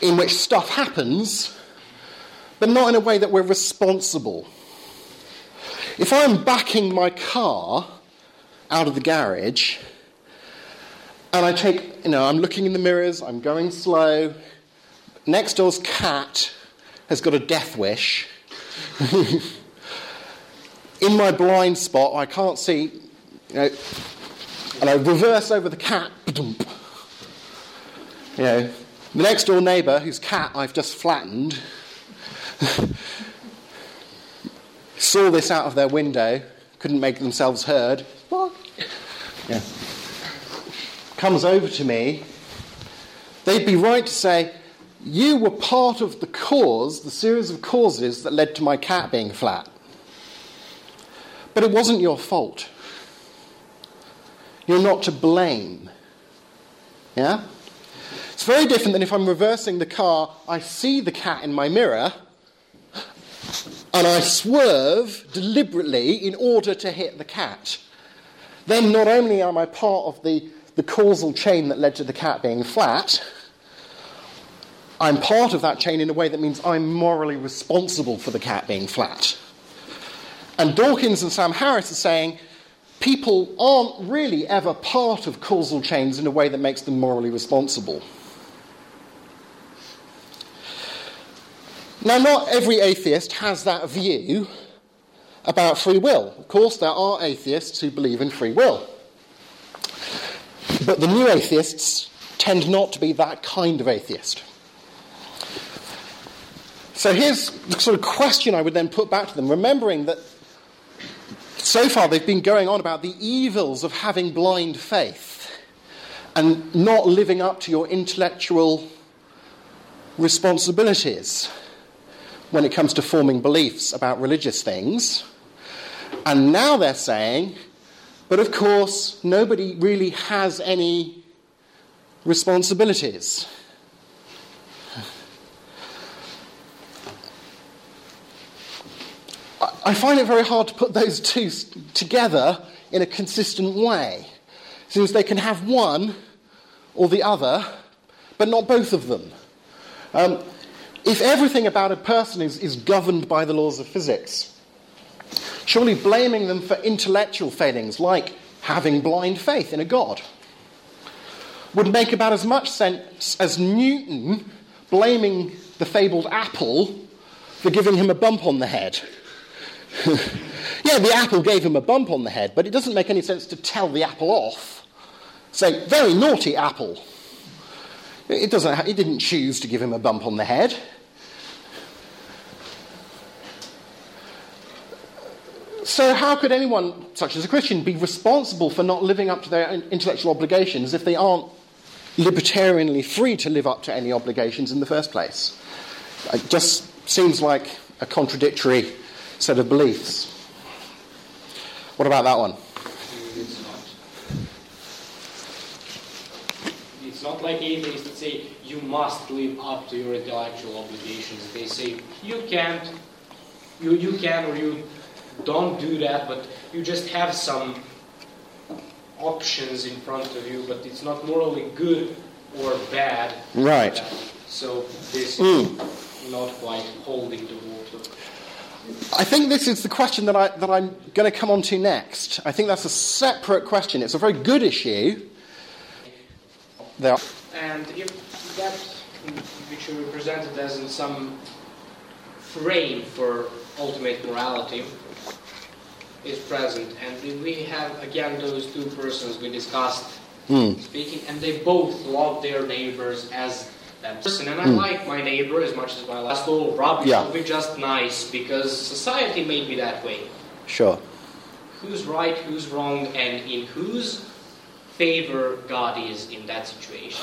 in which stuff happens, but not in a way that we're responsible. If I'm backing my car out of the garage, and I take, you know, I'm looking in the mirrors, I'm going slow, next door's cat has got a death wish. In my blind spot, I can't see, you know, and I reverse over the cat, you know, the next door neighbour whose cat I've just flattened saw this out of their window, couldn't make themselves heard. What? Yeah. Comes over to me. They'd be right to say, you were part of the cause, the series of causes that led to my cat being flat. But it wasn't your fault. You're not to blame. Yeah? It's very different than if I'm reversing the car, I see the cat in my mirror, and I swerve deliberately in order to hit the cat. Then not only am I part of the, the causal chain that led to the cat being flat, I'm part of that chain in a way that means I'm morally responsible for the cat being flat. And Dawkins and Sam Harris are saying people aren't really ever part of causal chains in a way that makes them morally responsible. Now, not every atheist has that view about free will. Of course, there are atheists who believe in free will. But the new atheists tend not to be that kind of atheist. So here's the sort of question I would then put back to them, remembering that so far they've been going on about the evils of having blind faith and not living up to your intellectual responsibilities when it comes to forming beliefs about religious things. And now they're saying, but of course, nobody really has any responsibilities. I find it very hard to put those two together in a consistent way, since they can have one or the other, but not both of them. Um, if everything about a person is, is governed by the laws of physics, surely blaming them for intellectual failings, like having blind faith in a god, would make about as much sense as Newton blaming the fabled apple for giving him a bump on the head. Yeah, the apple gave him a bump on the head, but it doesn't make any sense to tell the apple off. Say, very naughty apple. It doesn't. Ha- it didn't choose to give him a bump on the head. So how could anyone, such as a Christian, be responsible for not living up to their intellectual obligations if they aren't libertarianly free to live up to any obligations in the first place? It just seems like a contradictory set of beliefs. What about that one? It's not. It's not like atheists that say you must live up to your intellectual obligations. They say you can't, you you can or you don't do that, but you just have some options in front of you, but it's not morally good or bad. Right. So this mm. is not quite holding the water. I think this is the question that, I, that I'm going to come on to next. I think that's a separate question. It's a very good issue. There. And if that which you presented as in some frame for ultimate morality is present, and we have again those two persons we discussed mm. speaking, and they both love their neighbors as that person, and I mm. like my neighbor as much as my last little rubbish, yeah. We're just nice because society made me that way. Sure. Who's right, who's wrong, and in whose favor God is in that situation?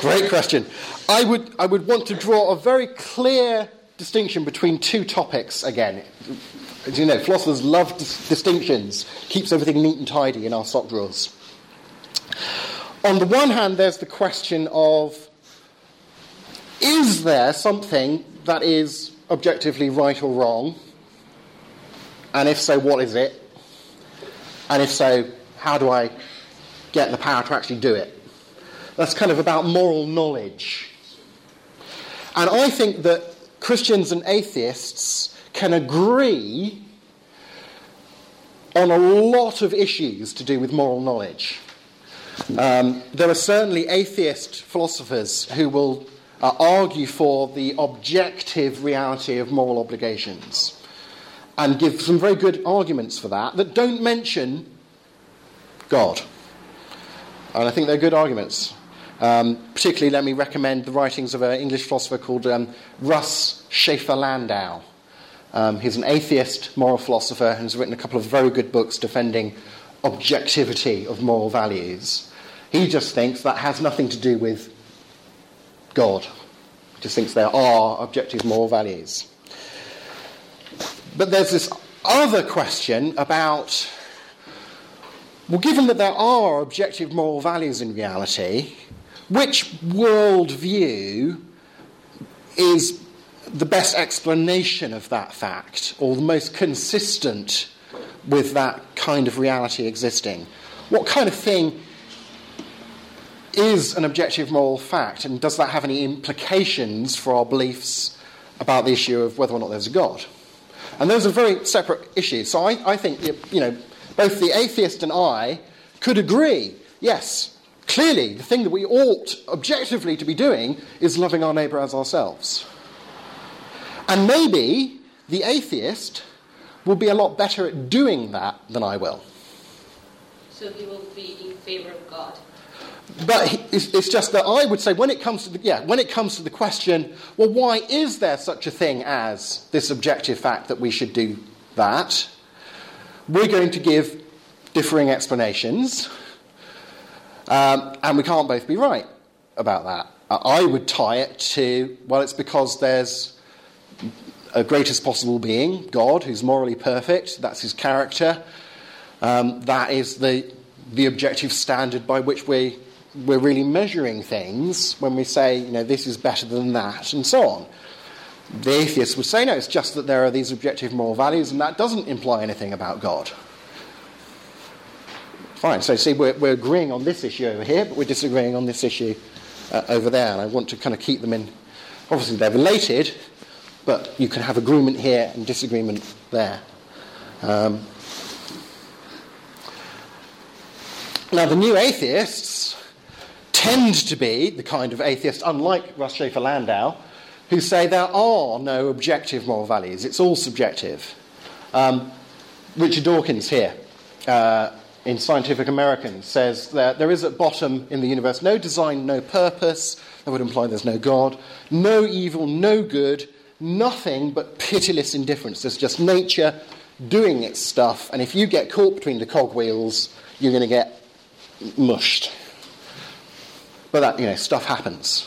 Great question. I would I would want to draw a very clear distinction between two topics again. As you know, philosophers love dis- distinctions. Keeps everything neat and tidy in our sock drawers. On the one hand, there's the question of, is there something that is objectively right or wrong? And if so, what is it? And if so, how do I get the power to actually do it? That's kind of about moral knowledge. And I think that Christians and atheists can agree on a lot of issues to do with moral knowledge. Um, there are certainly atheist philosophers who will uh, argue for the objective reality of moral obligations and give some very good arguments for that that don't mention God. And I think they're good arguments. Um, particularly, let me recommend the writings of an English philosopher called um, Russ Schaefer-Landau. Um, he's an atheist moral philosopher and has written a couple of very good books defending objectivity of moral values. He just thinks that has nothing to do with God. He just thinks there are objective moral values. But there's this other question about, well, given that there are objective moral values in reality, which worldview is the best explanation of that fact, or the most consistent with that kind of reality existing? What kind of thing is an objective moral fact, and does that have any implications for our beliefs about the issue of whether or not there's a God? And those are very separate issues. So I, I think, you know, both the atheist and I could agree, yes, clearly, the thing that we ought objectively to be doing is loving our neighbour as ourselves. And maybe the atheist will be a lot better at doing that than I will. So he will be in favour of God. But it's just that I would say when it comes to the, yeah, when it comes to the question, well, why is there such a thing as this objective fact that we should do that? We're going to give differing explanations. Um, and we can't both be right about that. I would tie it to, well, it's because there's a greatest possible being, God, who's morally perfect. That's his character. Um, that is the the objective standard by which we, we're really measuring things when we say, you know, this is better than that, and so on. The atheist would say, no, it's just that there are these objective moral values, and that doesn't imply anything about God. Fine, so see, we're, we're agreeing on this issue over here, but we're disagreeing on this issue uh, over there, and I want to kind of keep them in... Obviously, they're related, but you can have agreement here and disagreement there. Um, now, the new atheists tend to be the kind of atheist, unlike Russ Schaefer-Landau, who say there are no objective moral values. It's all subjective. Um, Richard Dawkins here, uh, in Scientific American, says that there is at bottom in the universe no design, no purpose. That would imply there's no God. No evil, no good. Nothing but pitiless indifference. There's just nature doing its stuff. And if you get caught between the cogwheels, you're going to get mushed. But that, you know, stuff happens.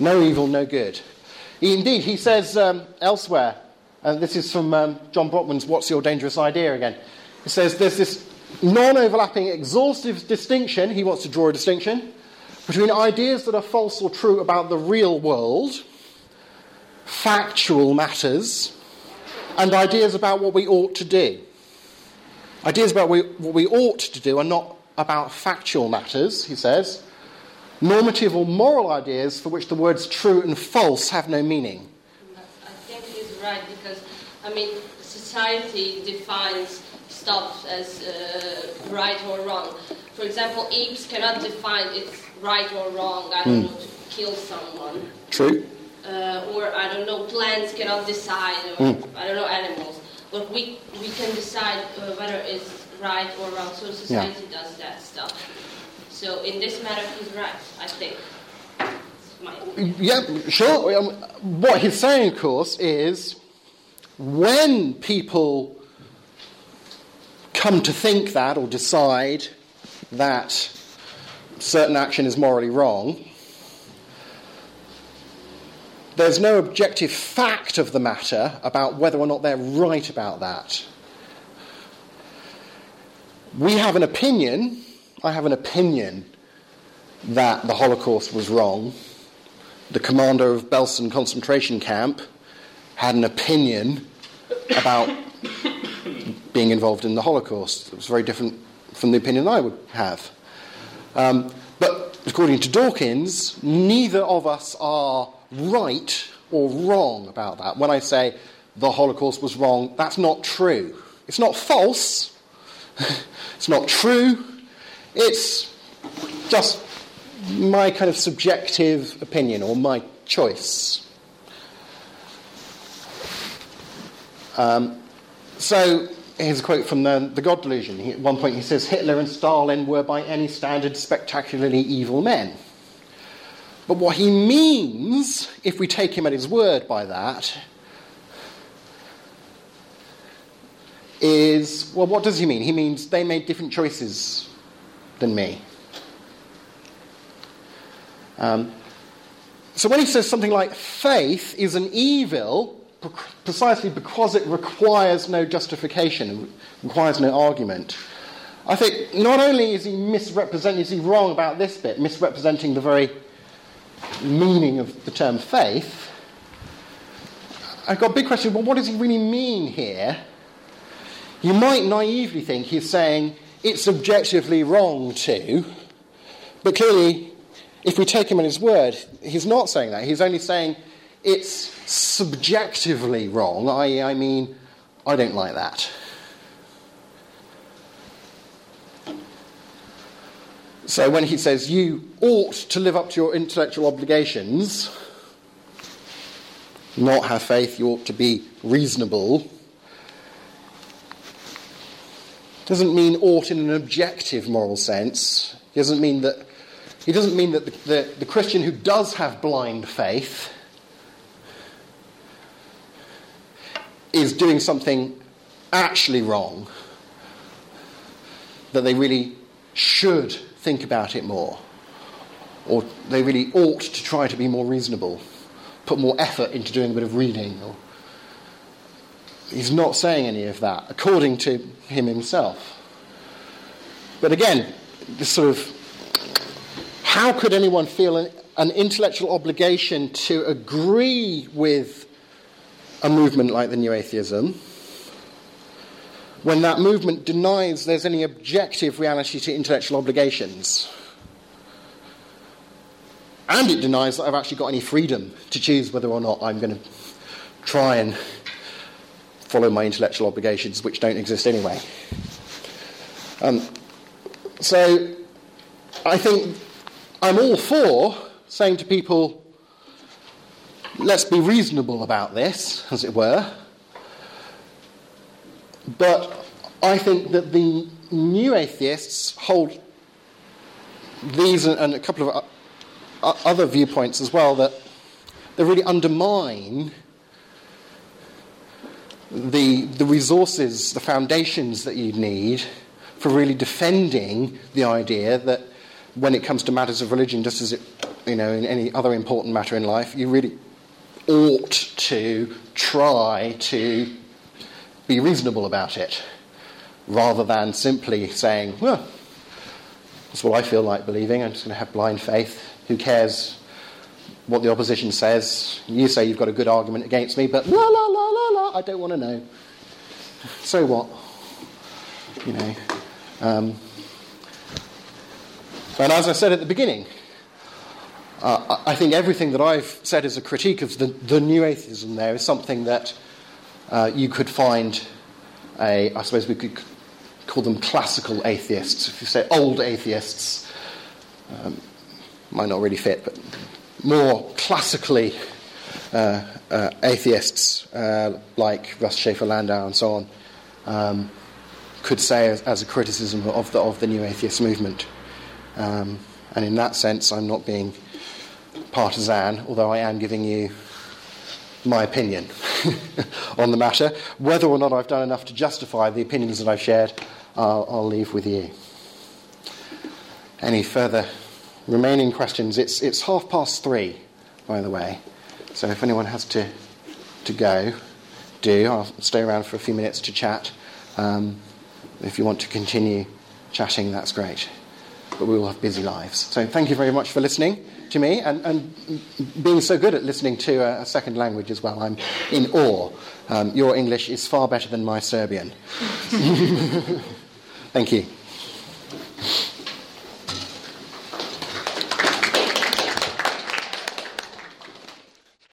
No evil, no good. Indeed, he says um, elsewhere, and this is from um, John Brockman's What's Your Dangerous Idea again. He says there's this non-overlapping, exhaustive distinction, he wants to draw a distinction, between ideas that are false or true about the real world, factual matters, and ideas about what we ought to do. Ideas about we, what we ought to do are not about factual matters, he says, normative or moral ideas for which the words true and false have no meaning. I think he's right because, I mean, society defines stuff as uh, right or wrong. For example, apes cannot define it's right or wrong, I don't mm. know, to kill someone. True. Uh, or, I don't know, plants cannot decide, or, mm. I don't know, animals. But we, we can decide uh, whether it's right or wrong, so society yeah. does that stuff. So in this matter, he's right, I think. Yeah, sure. Um, what he's saying, of course, is when people come to think that or decide that certain action is morally wrong, there's no objective fact of the matter about whether or not they're right about that. We have an opinion... I have an opinion that the Holocaust was wrong. The commander of Belsen concentration camp had an opinion about being involved in the Holocaust. It was very different from the opinion I would have. Um, but according to Dawkins, neither of us are right or wrong about that. When I say the Holocaust was wrong, that's not true. It's not false. It's not true. It's just my kind of subjective opinion or my choice. Um, so here's a quote from the, the God Delusion. He, at one point he says, Hitler and Stalin were by any standard spectacularly evil men. But what he means, if we take him at his word by that, is, well, what does he mean? He means they made different choices than me. Um, so when he says something like faith is an evil pre- precisely because it requires no justification, requires no argument, I think not only is he misrepresenting, is he wrong about this bit, misrepresenting the very meaning of the term faith, I've got a big question, well, what does he really mean here? You might naively think he's saying it's objectively wrong to, but clearly, if we take him at his word, he's not saying that. He's only saying it's subjectively wrong, that is, I mean, I don't like that. So when he says you ought to live up to your intellectual obligations, not have faith, you ought to be reasonable, doesn't mean ought in an objective moral sense. He doesn't mean that, he doesn't mean that the, the, the Christian who does have blind faith is doing something actually wrong, that they really should think about it more, or they really ought to try to be more reasonable, put more effort into doing a bit of reading, or... He's not saying any of that, according to him himself. But again, this sort of How could anyone feel an, an intellectual obligation to agree with a movement like the New Atheism when that movement denies there's any objective reality to intellectual obligations? And it denies that I've actually got any freedom to choose whether or not I'm going to try and follow my intellectual obligations, which don't exist anyway. Um, so I think I'm all for saying to people, let's be reasonable about this, as it were. But I think that the new atheists hold these and a couple of other viewpoints as well, that they really undermine the the resources, the foundations that you need for really defending the idea that when it comes to matters of religion, just as it, you know, in any other important matter in life, you really ought to try to be reasonable about it, rather than simply saying, well, that's what I feel like believing, I'm just going to have blind faith, who cares what the opposition says, you say you've got a good argument against me, but la la la la la, I don't want to know. So what? You know. Um, and as I said at the beginning, uh, I think everything that I've said as a critique of the, the new atheism there is something that uh, you could find, a, I suppose we could call them classical atheists. If you say old atheists, um, might not really fit, but more classically uh, uh, atheists uh, like Russ Schaefer-Landau and so on um, could say as, as a criticism of the of the new atheist movement. Um, and in that sense, I'm not being partisan, although I am giving you my opinion on the matter. Whether or not I've done enough to justify the opinions that I've shared, I'll, I'll leave with you. Any further remaining questions? It's it's half past three, by the way. So if anyone has to to go, do. I'll stay around for a few minutes to chat. Um, if you want to continue chatting, that's great. But we all have busy lives. So thank you very much for listening to me and, and being so good at listening to a, a second language as well. I'm in awe. Um, your English is far better than my Serbian. Thank you.